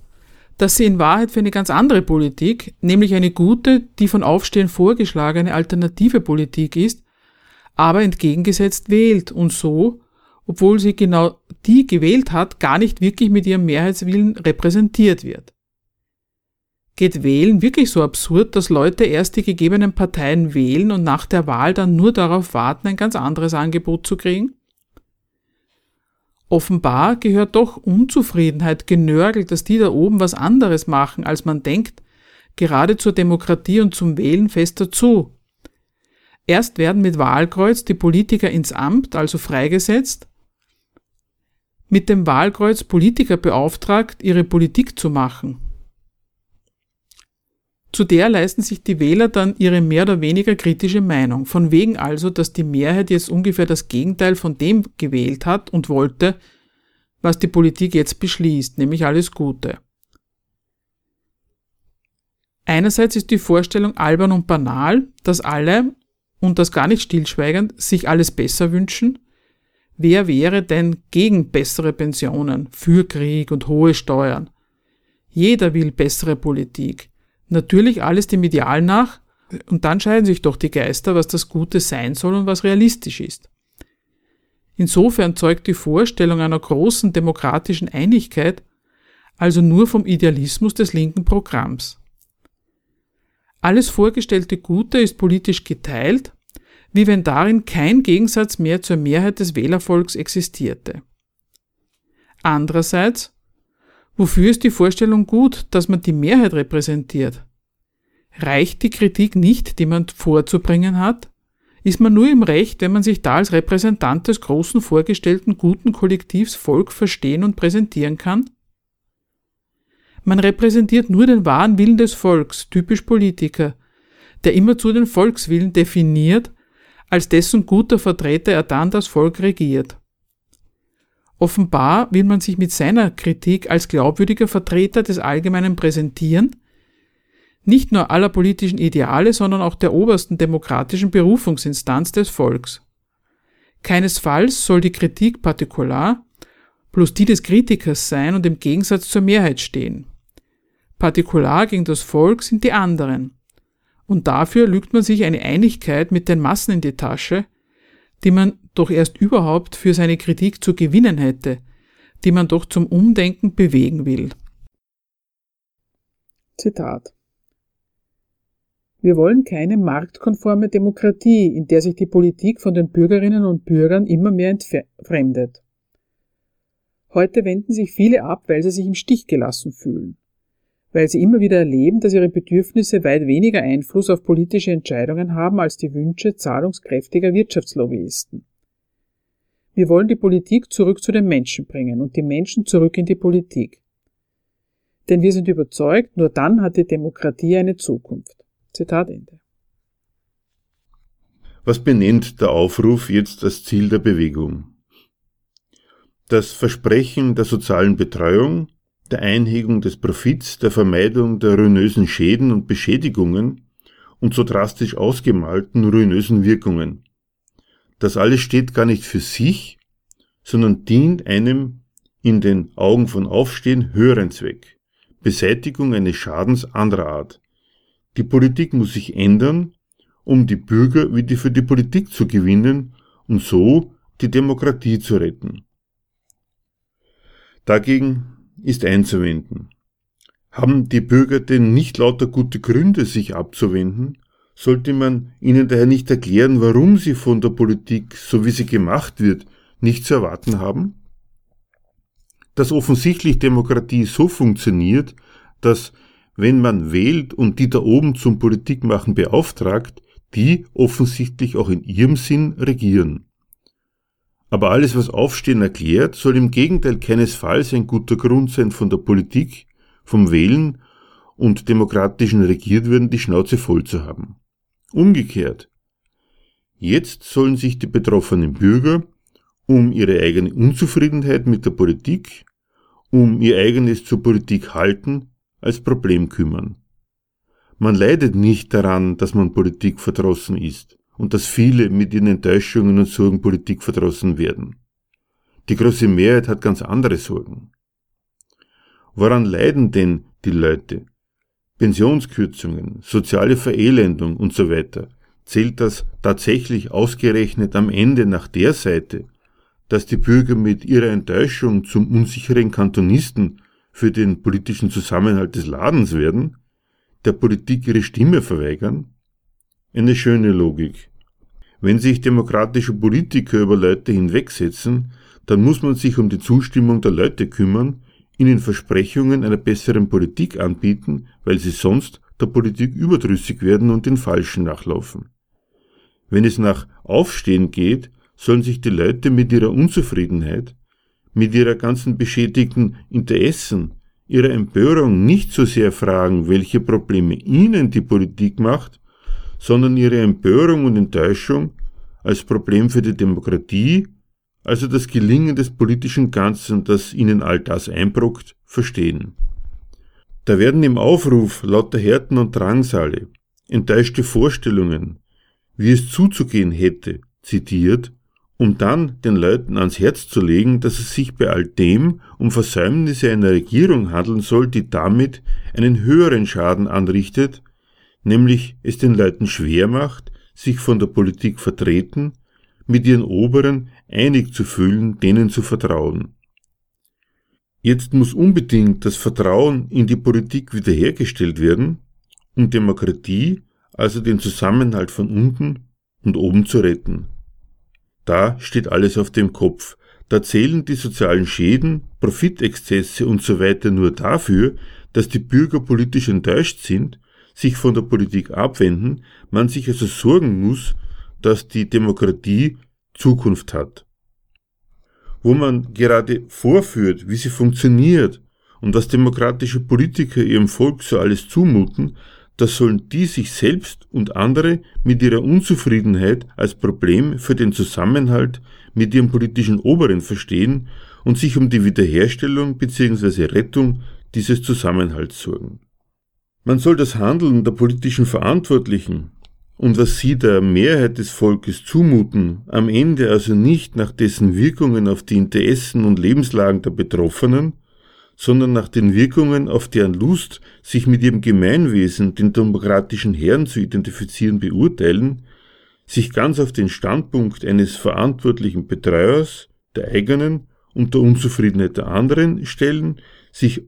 dass sie in Wahrheit für eine ganz andere Politik, nämlich eine gute, die von Aufstehen vorgeschlagene alternative Politik ist, aber entgegengesetzt wählt und so, obwohl sie genau die gewählt hat, gar nicht wirklich mit ihrem Mehrheitswillen repräsentiert wird. Geht Wählen wirklich so absurd, dass Leute erst die gegebenen Parteien wählen und nach der Wahl dann nur darauf warten, ein ganz anderes Angebot zu kriegen? Offenbar gehört doch Unzufriedenheit, Genörgel, dass die da oben was anderes machen, als man denkt, gerade zur Demokratie und zum Wählen fest dazu. Erst werden mit Wahlkreuz die Politiker ins Amt, also freigesetzt, mit dem Wahlkreuz Politiker beauftragt, ihre Politik zu machen. Zu der leisten sich die Wähler dann ihre mehr oder weniger kritische Meinung. Von wegen also, dass die Mehrheit jetzt ungefähr das Gegenteil von dem gewählt hat und wollte, was die Politik jetzt beschließt, nämlich alles Gute. Einerseits ist die Vorstellung albern und banal, dass alle, und das gar nicht stillschweigend, sich alles besser wünschen. Wer wäre denn gegen bessere Pensionen, für Krieg und hohe Steuern? Jeder will bessere Politik. Natürlich alles dem Ideal nach, und dann scheiden sich doch die Geister, was das Gute sein soll und was realistisch ist. Insofern zeugt die Vorstellung einer großen demokratischen Einigkeit also nur vom Idealismus des linken Programms. Alles vorgestellte Gute ist politisch geteilt, wie wenn darin kein Gegensatz mehr zur Mehrheit des Wählervolks existierte. Andererseits, wofür ist die Vorstellung gut, dass man die Mehrheit repräsentiert? Reicht die Kritik nicht, die man vorzubringen hat? Ist man nur im Recht, wenn man sich da als Repräsentant des großen vorgestellten guten Kollektivs Volk verstehen und präsentieren kann? Man repräsentiert nur den wahren Willen des Volks, typisch Politiker, der immerzu den Volkswillen definiert, als dessen guter Vertreter er dann das Volk regiert. Offenbar will man sich mit seiner Kritik als glaubwürdiger Vertreter des Allgemeinen präsentieren, nicht nur aller politischen Ideale, sondern auch der obersten demokratischen Berufungsinstanz des Volks. Keinesfalls soll die Kritik partikular plus die des Kritikers sein und im Gegensatz zur Mehrheit stehen. Partikular gegen das Volk sind die anderen. Und dafür lügt man sich eine Einigkeit mit den Massen in die Tasche, die man doch erst überhaupt für seine Kritik zu gewinnen hätte, die man doch zum Umdenken bewegen will. Zitat: Wir wollen keine marktkonforme Demokratie, in der sich die Politik von den Bürgerinnen und Bürgern immer mehr entfremdet. Heute wenden sich viele ab, weil sie sich im Stich gelassen fühlen, weil sie immer wieder erleben, dass ihre Bedürfnisse weit weniger Einfluss auf politische Entscheidungen haben als die Wünsche zahlungskräftiger Wirtschaftslobbyisten. Wir wollen die Politik zurück zu den Menschen bringen und die Menschen zurück in die Politik. Denn wir sind überzeugt, nur dann hat die Demokratie eine Zukunft. Zitat Ende. Was benennt der Aufruf jetzt als Ziel der Bewegung? das Versprechen der sozialen Betreuung, der Einhegung des Profits, der Vermeidung der ruinösen Schäden und Beschädigungen und so drastisch ausgemalten ruinösen Wirkungen. Das alles steht gar nicht für sich, sondern dient einem in den Augen von Aufstehen höheren Zweck, Beseitigung eines Schadens anderer Art. Die Politik muss sich ändern, um die Bürger wieder für die Politik zu gewinnen und so die Demokratie zu retten. Dagegen ist einzuwenden. Haben die Bürger denn nicht lauter gute Gründe, sich abzuwenden? Sollte man ihnen daher nicht erklären, warum sie von der Politik, so wie sie gemacht wird, nicht zu erwarten haben? Dass offensichtlich Demokratie so funktioniert, dass, wenn man wählt und die da oben zum Politikmachen beauftragt, die offensichtlich auch in ihrem Sinn regieren. Aber alles, was Aufstehen erklärt, soll im Gegenteil keinesfalls ein guter Grund sein, von der Politik, vom Wählen und demokratischen Regiertwerden die Schnauze voll zu haben. Umgekehrt. Jetzt sollen sich die betroffenen Bürger um ihre eigene Unzufriedenheit mit der Politik, um ihr eigenes zur Politik halten, als Problem kümmern. Man leidet nicht daran, dass man Politik verdrossen ist. Und dass viele mit ihren Enttäuschungen und Sorgen Politik verdrossen werden. Die große Mehrheit hat ganz andere Sorgen. Woran leiden denn die Leute? Pensionskürzungen, soziale Verelendung und so weiter. Zählt das tatsächlich ausgerechnet am Ende nach der Seite, dass die Bürger mit ihrer Enttäuschung zum unsicheren Kantonisten für den politischen Zusammenhalt des Ladens werden, der Politik ihre Stimme verweigern? Eine schöne Logik. Wenn sich demokratische Politiker über Leute hinwegsetzen, dann muss man sich um die Zustimmung der Leute kümmern, ihnen Versprechungen einer besseren Politik anbieten, weil sie sonst der Politik überdrüssig werden und den Falschen nachlaufen. Wenn es nach Aufstehen geht, sollen sich die Leute mit ihrer Unzufriedenheit, mit ihrer ganzen beschädigten Interessen, ihrer Empörung nicht so sehr fragen, welche Probleme ihnen die Politik macht, sondern ihre Empörung und Enttäuschung als Problem für die Demokratie, also das Gelingen des politischen Ganzen, das ihnen all das einbrockt, verstehen. Da werden im Aufruf lauter Härten und Drangsale, enttäuschte Vorstellungen, wie es zuzugehen hätte, zitiert, um dann den Leuten ans Herz zu legen, dass es sich bei all dem um Versäumnisse einer Regierung handeln soll, die damit einen höheren Schaden anrichtet, nämlich es den Leuten schwer macht, sich von der Politik vertreten, mit ihren Oberen einig zu fühlen, denen zu vertrauen. Jetzt muss unbedingt das Vertrauen in die Politik wiederhergestellt werden, um Demokratie, also den Zusammenhalt von unten und oben zu retten. Da steht alles auf dem Kopf. Da zählen die sozialen Schäden, Profitexzesse und so weiter nur dafür, dass die Bürger politisch enttäuscht sind, sich von der Politik abwenden, man sich also sorgen muss, dass die Demokratie Zukunft hat. Wo man gerade vorführt, wie sie funktioniert und was demokratische Politiker ihrem Volk so alles zumuten, das sollen die sich selbst und andere mit ihrer Unzufriedenheit als Problem für den Zusammenhalt mit ihrem politischen Oberen verstehen und sich um die Wiederherstellung bzw. Rettung dieses Zusammenhalts sorgen. Man soll das Handeln der politischen Verantwortlichen und was sie der Mehrheit des Volkes zumuten, am Ende also nicht nach dessen Wirkungen auf die Interessen und Lebenslagen der Betroffenen, sondern nach den Wirkungen auf deren Lust, sich mit ihrem Gemeinwesen, den demokratischen Herrn zu identifizieren, beurteilen, sich ganz auf den Standpunkt eines verantwortlichen Betreuers, der eigenen und der Unzufriedenheit der anderen stellen, sich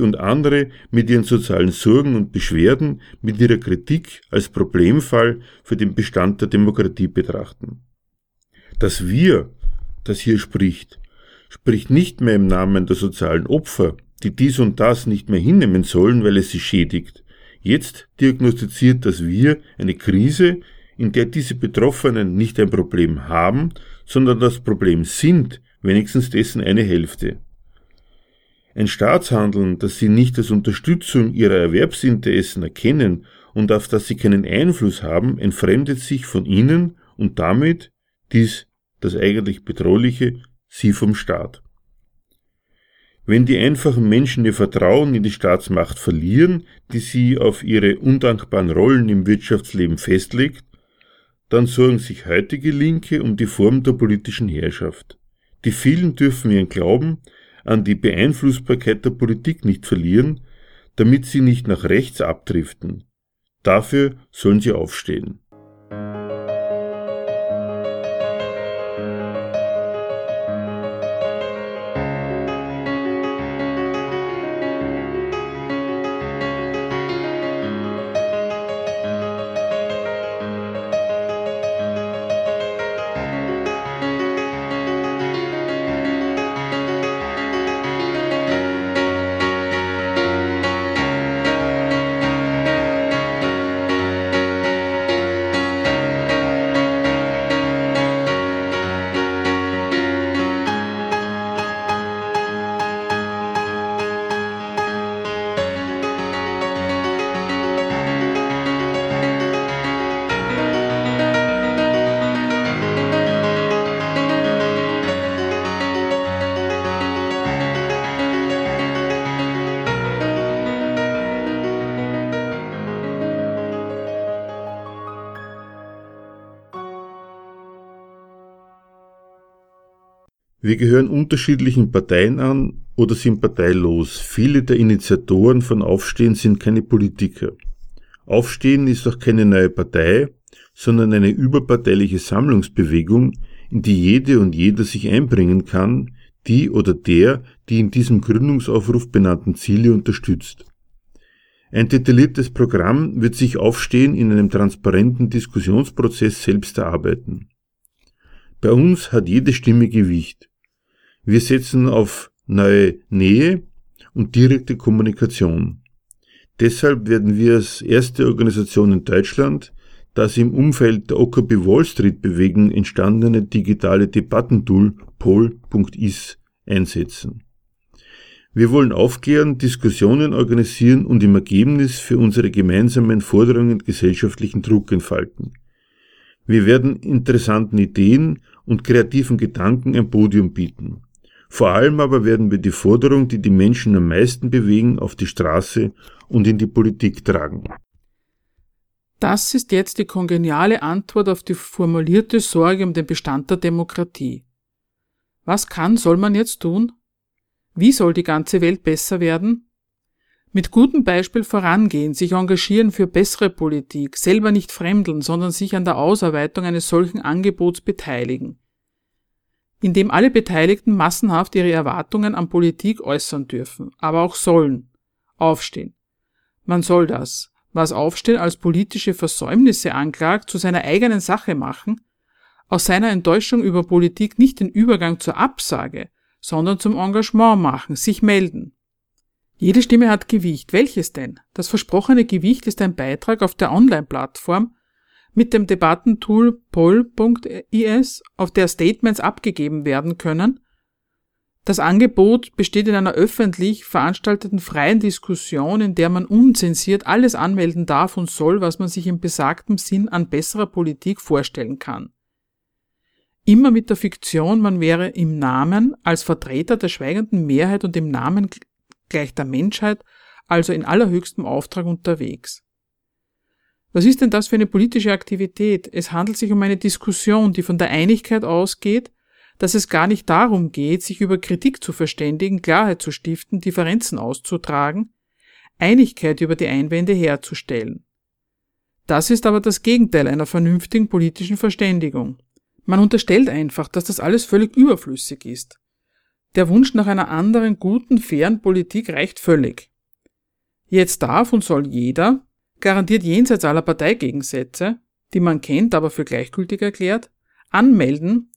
und andere mit ihren sozialen Sorgen und Beschwerden, mit ihrer Kritik als Problemfall für den Bestand der Demokratie betrachten. Das Wir, das hier spricht, spricht nicht mehr im Namen der sozialen Opfer, die dies und das nicht mehr hinnehmen sollen, weil es sie schädigt. Jetzt diagnostiziert das Wir eine Krise, in der diese Betroffenen nicht ein Problem haben, sondern das Problem sind, wenigstens dessen eine Hälfte. Ein Staatshandeln, das sie nicht als Unterstützung ihrer Erwerbsinteressen erkennen und auf das sie keinen Einfluss haben, entfremdet sich von ihnen und damit, dies das eigentlich Bedrohliche, sie vom Staat. Wenn die einfachen Menschen ihr Vertrauen in die Staatsmacht verlieren, die sie auf ihre undankbaren Rollen im Wirtschaftsleben festlegt, dann sorgen sich heutige Linke um die Form der politischen Herrschaft. Die vielen dürfen ihren Glauben an die Beeinflussbarkeit der Politik nicht verlieren, damit sie nicht nach rechts abdriften. Dafür sollen sie aufstehen. Wir gehören unterschiedlichen Parteien an oder sind parteilos. Viele der Initiatoren von Aufstehen sind keine Politiker. Aufstehen ist auch keine neue Partei, sondern eine überparteiliche Sammlungsbewegung, in die jede und jeder sich einbringen kann, die oder der die in diesem Gründungsaufruf benannten Ziele unterstützt. Ein detailliertes Programm wird sich Aufstehen in einem transparenten Diskussionsprozess selbst erarbeiten. Bei uns hat jede Stimme Gewicht. Wir setzen auf neue Nähe und direkte Kommunikation. Deshalb werden wir als erste Organisation in Deutschland das im Umfeld der Occupy Wall Street Bewegung entstandene digitale Debattentool pol.is einsetzen. Wir wollen aufklären, Diskussionen organisieren und im Ergebnis für unsere gemeinsamen Forderungen gesellschaftlichen Druck entfalten. Wir werden interessanten Ideen und kreativen Gedanken ein Podium bieten. Vor allem aber werden wir die Forderung, die die Menschen am meisten bewegen, auf die Straße und in die Politik tragen. Das ist jetzt die kongeniale Antwort auf die formulierte Sorge um den Bestand der Demokratie. Was soll man jetzt tun? Wie soll die ganze Welt besser werden? Mit gutem Beispiel vorangehen, sich engagieren für bessere Politik, selber nicht fremdeln, sondern sich an der Ausarbeitung eines solchen Angebots beteiligen. Indem alle Beteiligten massenhaft ihre Erwartungen an Politik äußern dürfen, aber auch sollen. Aufstehen. Man soll das, was Aufstehen als politische Versäumnisse anklagt, zu seiner eigenen Sache machen, aus seiner Enttäuschung über Politik nicht den Übergang zur Absage, sondern zum Engagement machen, sich melden. Jede Stimme hat Gewicht. Welches denn? Das versprochene Gewicht ist ein Beitrag auf der Online-Plattform mit dem Debattentool pol.is, auf der Statements abgegeben werden können. Das Angebot besteht in einer öffentlich veranstalteten freien Diskussion, in der man unzensiert alles anmelden darf und soll, was man sich in besagtem Sinn an besserer Politik vorstellen kann. Immer mit der Fiktion, man wäre im Namen als Vertreter der schweigenden Mehrheit und im Namen gleich der Menschheit, also in allerhöchstem Auftrag unterwegs. Was ist denn das für eine politische Aktivität? Es handelt sich um eine Diskussion, die von der Einigkeit ausgeht, dass es gar nicht darum geht, sich über Kritik zu verständigen, Klarheit zu stiften, Differenzen auszutragen, Einigkeit über die Einwände herzustellen. Das ist aber das Gegenteil einer vernünftigen politischen Verständigung. Man unterstellt einfach, dass das alles völlig überflüssig ist. Der Wunsch nach einer anderen, guten, fairen Politik reicht völlig. Jetzt darf und soll jeder, garantiert jenseits aller Parteigegensätze, die man kennt, aber für gleichgültig erklärt, anmelden,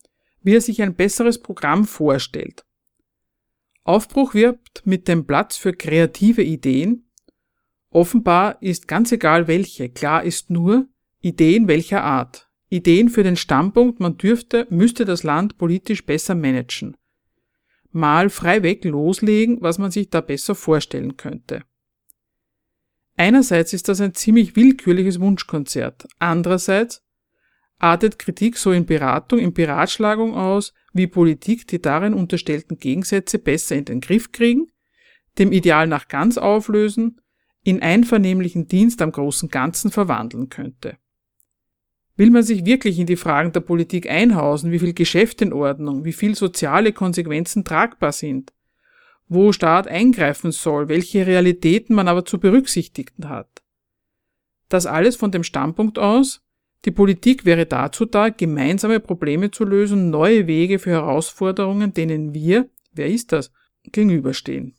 wie er sich ein besseres Programm vorstellt. Aufbruch wirbt mit dem Platz für kreative Ideen. Offenbar ist ganz egal welche, klar ist nur, Ideen welcher Art. Ideen für den Standpunkt, man müsste das Land politisch besser managen. Mal freiweg loslegen, was man sich da besser vorstellen könnte. Einerseits ist das ein ziemlich willkürliches Wunschkonzert, andererseits artet Kritik so in Beratung, in Beratschlagung aus, wie Politik die darin unterstellten Gegensätze besser in den Griff kriegen, dem Ideal nach ganz auflösen, in einvernehmlichen Dienst am großen Ganzen verwandeln könnte. Will man sich wirklich in die Fragen der Politik einhausen, wie viel Geschäft in Ordnung, wie viel soziale Konsequenzen tragbar sind, wo Staat eingreifen soll, welche Realitäten man aber zu berücksichtigen hat? Das alles von dem Standpunkt aus, die Politik wäre dazu da, gemeinsame Probleme zu lösen, neue Wege für Herausforderungen, denen wir, wer ist das, gegenüberstehen.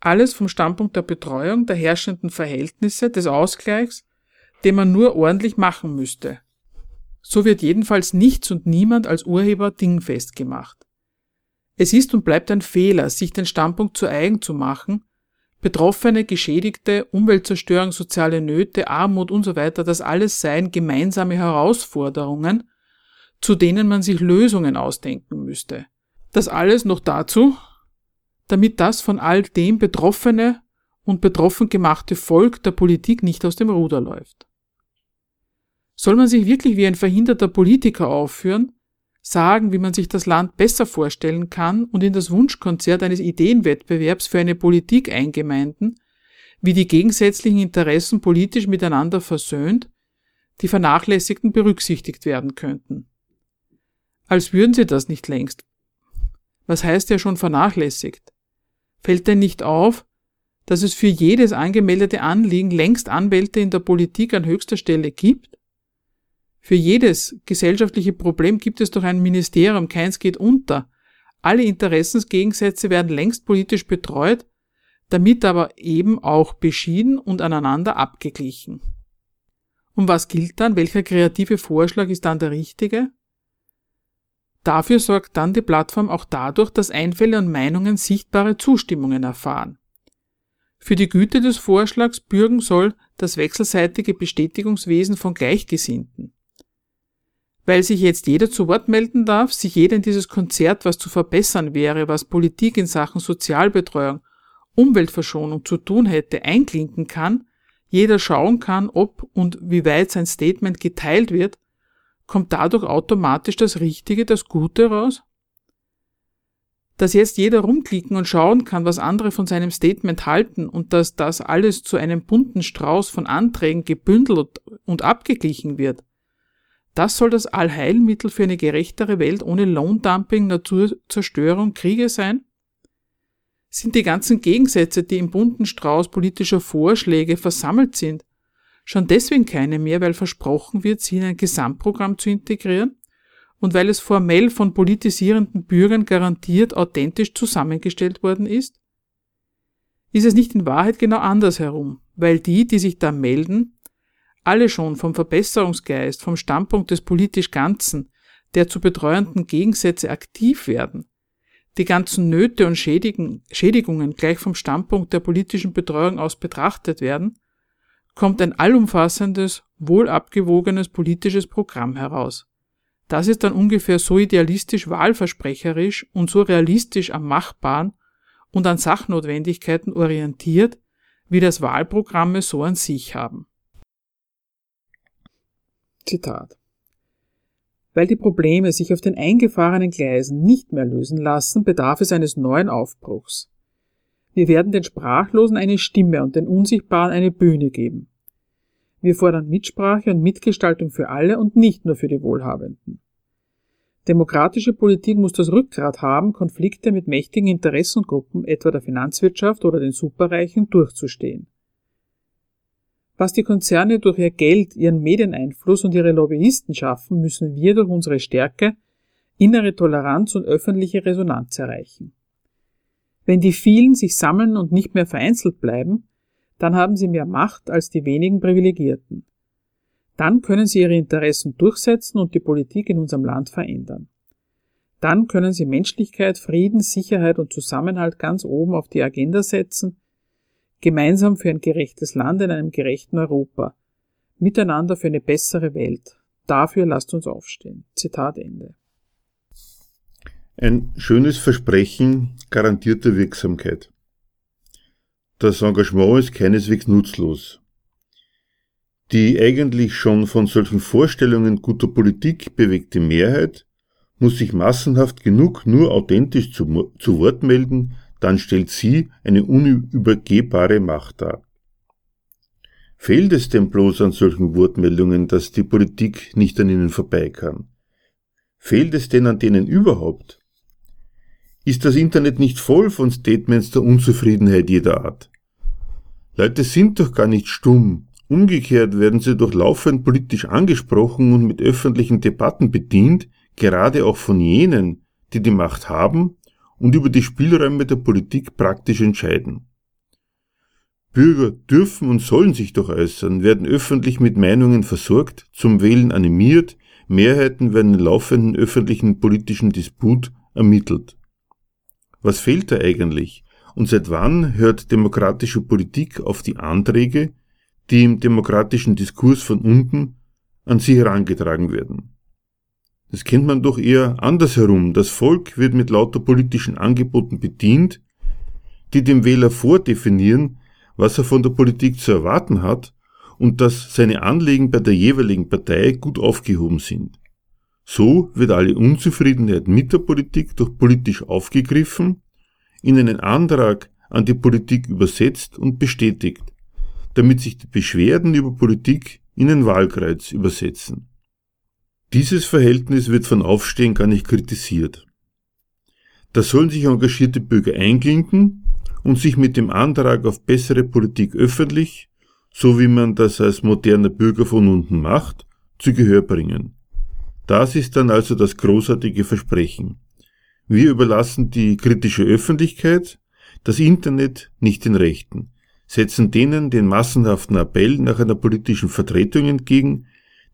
Alles vom Standpunkt der Betreuung, der herrschenden Verhältnisse, des Ausgleichs, den man nur ordentlich machen müsste. So wird jedenfalls nichts und niemand als Urheber dingfest gemacht. Es ist und bleibt ein Fehler, sich den Standpunkt zu eigen zu machen, Betroffene, Geschädigte, Umweltzerstörung, soziale Nöte, Armut usw., das alles seien gemeinsame Herausforderungen, zu denen man sich Lösungen ausdenken müsste. Das alles noch dazu, damit das von all dem Betroffene und betroffen gemachte Volk der Politik nicht aus dem Ruder läuft. Soll man sich wirklich wie ein verhinderter Politiker aufführen, sagen, wie man sich das Land besser vorstellen kann und in das Wunschkonzert eines Ideenwettbewerbs für eine Politik eingemeinden, wie die gegensätzlichen Interessen politisch miteinander versöhnt, die Vernachlässigten berücksichtigt werden könnten? Als würden sie das nicht längst. Was heißt ja schon vernachlässigt? Fällt denn nicht auf, dass es für jedes angemeldete Anliegen längst Anwälte in der Politik an höchster Stelle gibt? Für jedes gesellschaftliche Problem gibt es doch ein Ministerium, keins geht unter. Alle Interessensgegensätze werden längst politisch betreut, damit aber eben auch beschieden und aneinander abgeglichen. Und was gilt dann? Welcher kreative Vorschlag ist dann der richtige? Dafür sorgt dann die Plattform auch dadurch, dass Einfälle und Meinungen sichtbare Zustimmungen erfahren. Für die Güte des Vorschlags bürgen soll das wechselseitige Bestätigungswesen von Gleichgesinnten. Weil sich jetzt jeder zu Wort melden darf, sich jeder in dieses Konzert, was zu verbessern wäre, was Politik in Sachen Sozialbetreuung, Umweltverschonung zu tun hätte, einklinken kann, jeder schauen kann, ob und wie weit sein Statement geteilt wird, kommt dadurch automatisch das Richtige, das Gute raus? Dass jetzt jeder rumklicken und schauen kann, was andere von seinem Statement halten und dass das alles zu einem bunten Strauß von Anträgen gebündelt und abgeglichen wird, das soll das Allheilmittel für eine gerechtere Welt ohne Lohndumping, Naturzerstörung, Kriege sein? Sind die ganzen Gegensätze, die im bunten Strauß politischer Vorschläge versammelt sind, schon deswegen keine mehr, weil versprochen wird, sie in ein Gesamtprogramm zu integrieren und weil es formell von politisierenden Bürgern garantiert authentisch zusammengestellt worden ist? Ist es nicht in Wahrheit genau andersherum, weil die, die sich da melden, alle schon vom Verbesserungsgeist, vom Standpunkt des politisch Ganzen, der zu betreuenden Gegensätze aktiv werden, die ganzen Nöte und Schädigungen gleich vom Standpunkt der politischen Betreuung aus betrachtet werden, kommt ein allumfassendes, wohlabgewogenes politisches Programm heraus. Das ist dann ungefähr so idealistisch wahlversprecherisch und so realistisch am Machbaren und an Sachnotwendigkeiten orientiert, wie das Wahlprogramme so an sich haben. Zitat: Weil die Probleme sich auf den eingefahrenen Gleisen nicht mehr lösen lassen, bedarf es eines neuen Aufbruchs. Wir werden den Sprachlosen eine Stimme und den Unsichtbaren eine Bühne geben. Wir fordern Mitsprache und Mitgestaltung für alle und nicht nur für die Wohlhabenden. Demokratische Politik muss das Rückgrat haben, Konflikte mit mächtigen Interessengruppen, etwa der Finanzwirtschaft oder den Superreichen, durchzustehen. Was die Konzerne durch ihr Geld, ihren Medieneinfluss und ihre Lobbyisten schaffen, müssen wir durch unsere Stärke, innere Toleranz und öffentliche Resonanz erreichen. Wenn die vielen sich sammeln und nicht mehr vereinzelt bleiben, dann haben sie mehr Macht als die wenigen Privilegierten. Dann können sie ihre Interessen durchsetzen und die Politik in unserem Land verändern. Dann können sie Menschlichkeit, Frieden, Sicherheit und Zusammenhalt ganz oben auf die Agenda setzen, gemeinsam für ein gerechtes Land in einem gerechten Europa, miteinander für eine bessere Welt. Dafür lasst uns aufstehen. Zitat Ende. Ein schönes Versprechen garantierter Wirksamkeit. Das Engagement ist keineswegs nutzlos. Die eigentlich schon von solchen Vorstellungen guter Politik bewegte Mehrheit muss sich massenhaft genug nur authentisch zu Wort melden, dann stellt sie eine unübergehbare Macht dar. Fehlt es denn bloß an solchen Wortmeldungen, dass die Politik nicht an ihnen vorbei kann? Fehlt es denn an denen überhaupt? Ist das Internet nicht voll von Statements der Unzufriedenheit jeder Art? Leute sind doch gar nicht stumm. Umgekehrt werden sie doch laufend politisch angesprochen und mit öffentlichen Debatten bedient, gerade auch von jenen, die die Macht haben und über die Spielräume der Politik praktisch entscheiden. Bürger dürfen und sollen sich doch äußern, werden öffentlich mit Meinungen versorgt, zum Wählen animiert, Mehrheiten werden im laufenden öffentlichen politischen Disput ermittelt. Was fehlt da eigentlich? Und seit wann hört demokratische Politik auf die Anträge, die im demokratischen Diskurs von unten an sie herangetragen werden? Das kennt man doch eher andersherum. Das Volk wird mit lauter politischen Angeboten bedient, die dem Wähler vordefinieren, was er von der Politik zu erwarten hat und dass seine Anliegen bei der jeweiligen Partei gut aufgehoben sind. So wird alle Unzufriedenheit mit der Politik durch politisch aufgegriffen, in einen Antrag an die Politik übersetzt und bestätigt, damit sich die Beschwerden über Politik in einen Wahlkreis übersetzen. Dieses Verhältnis wird von Aufstehen gar nicht kritisiert. Da sollen sich engagierte Bürger einklinken und sich mit dem Antrag auf bessere Politik öffentlich, so wie man das als moderner Bürger von unten macht, zu Gehör bringen. Das ist dann also das großartige Versprechen. Wir überlassen die kritische Öffentlichkeit, das Internet nicht den Rechten, setzen denen den massenhaften Appell nach einer politischen Vertretung entgegen,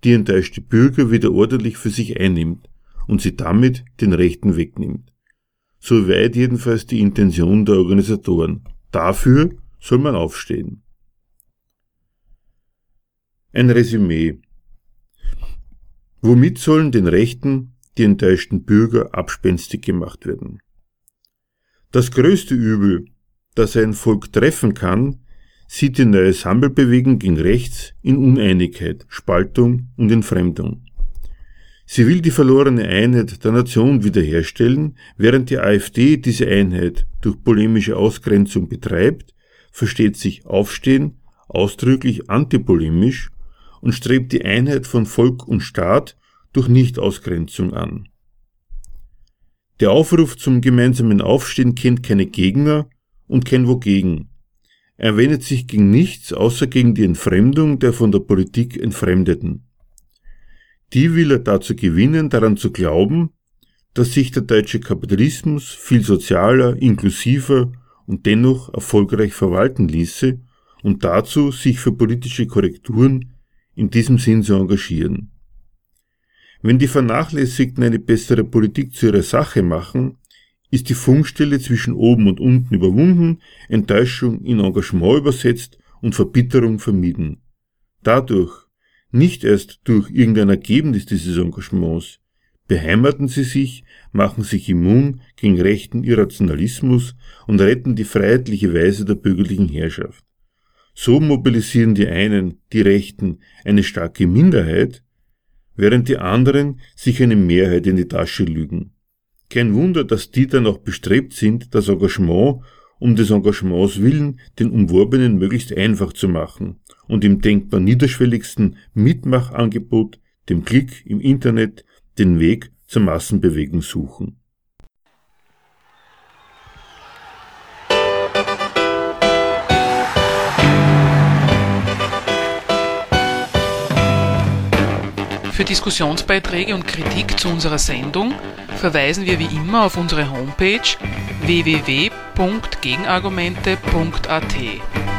die enttäuschte Bürger wieder ordentlich für sich einnimmt und sie damit den Rechten wegnimmt. Soweit jedenfalls die Intention der Organisatoren. Dafür soll man aufstehen. Ein Resümee. Womit sollen den Rechten die enttäuschten Bürger abspenstig gemacht werden? Das größte Übel, das ein Volk treffen kann, sieht die neue Sammelbewegung gegen rechts in Uneinigkeit, Spaltung und Entfremdung. Sie will die verlorene Einheit der Nation wiederherstellen, während die AfD diese Einheit durch polemische Ausgrenzung betreibt, versteht sich Aufstehen ausdrücklich antipolemisch und strebt die Einheit von Volk und Staat durch Nichtausgrenzung an. Der Aufruf zum gemeinsamen Aufstehen kennt keine Gegner und kein Wogegen. Er wendet sich gegen nichts, außer gegen die Entfremdung der von der Politik Entfremdeten. Die will er dazu gewinnen, daran zu glauben, dass sich der deutsche Kapitalismus viel sozialer, inklusiver und dennoch erfolgreich verwalten ließe und dazu sich für politische Korrekturen in diesem Sinn zu engagieren. Wenn die Vernachlässigten eine bessere Politik zu ihrer Sache machen, ist die Funkstelle zwischen oben und unten überwunden, Enttäuschung in Engagement übersetzt und Verbitterung vermieden. Dadurch, nicht erst durch irgendein Ergebnis dieses Engagements, beheimaten sie sich, machen sich immun gegen rechten Irrationalismus und retten die freiheitliche Weise der bürgerlichen Herrschaft. So mobilisieren die einen, die Rechten, eine starke Minderheit, während die anderen sich eine Mehrheit in die Tasche lügen. Kein Wunder, dass die dann auch bestrebt sind, das Engagement um des Engagements willen den Umworbenen möglichst einfach zu machen und im denkbar niederschwelligsten Mitmachangebot, dem Klick im Internet, den Weg zur Massenbewegung suchen. Für Diskussionsbeiträge und Kritik zu unserer Sendung verweisen wir wie immer auf unsere Homepage www.gegenargumente.at.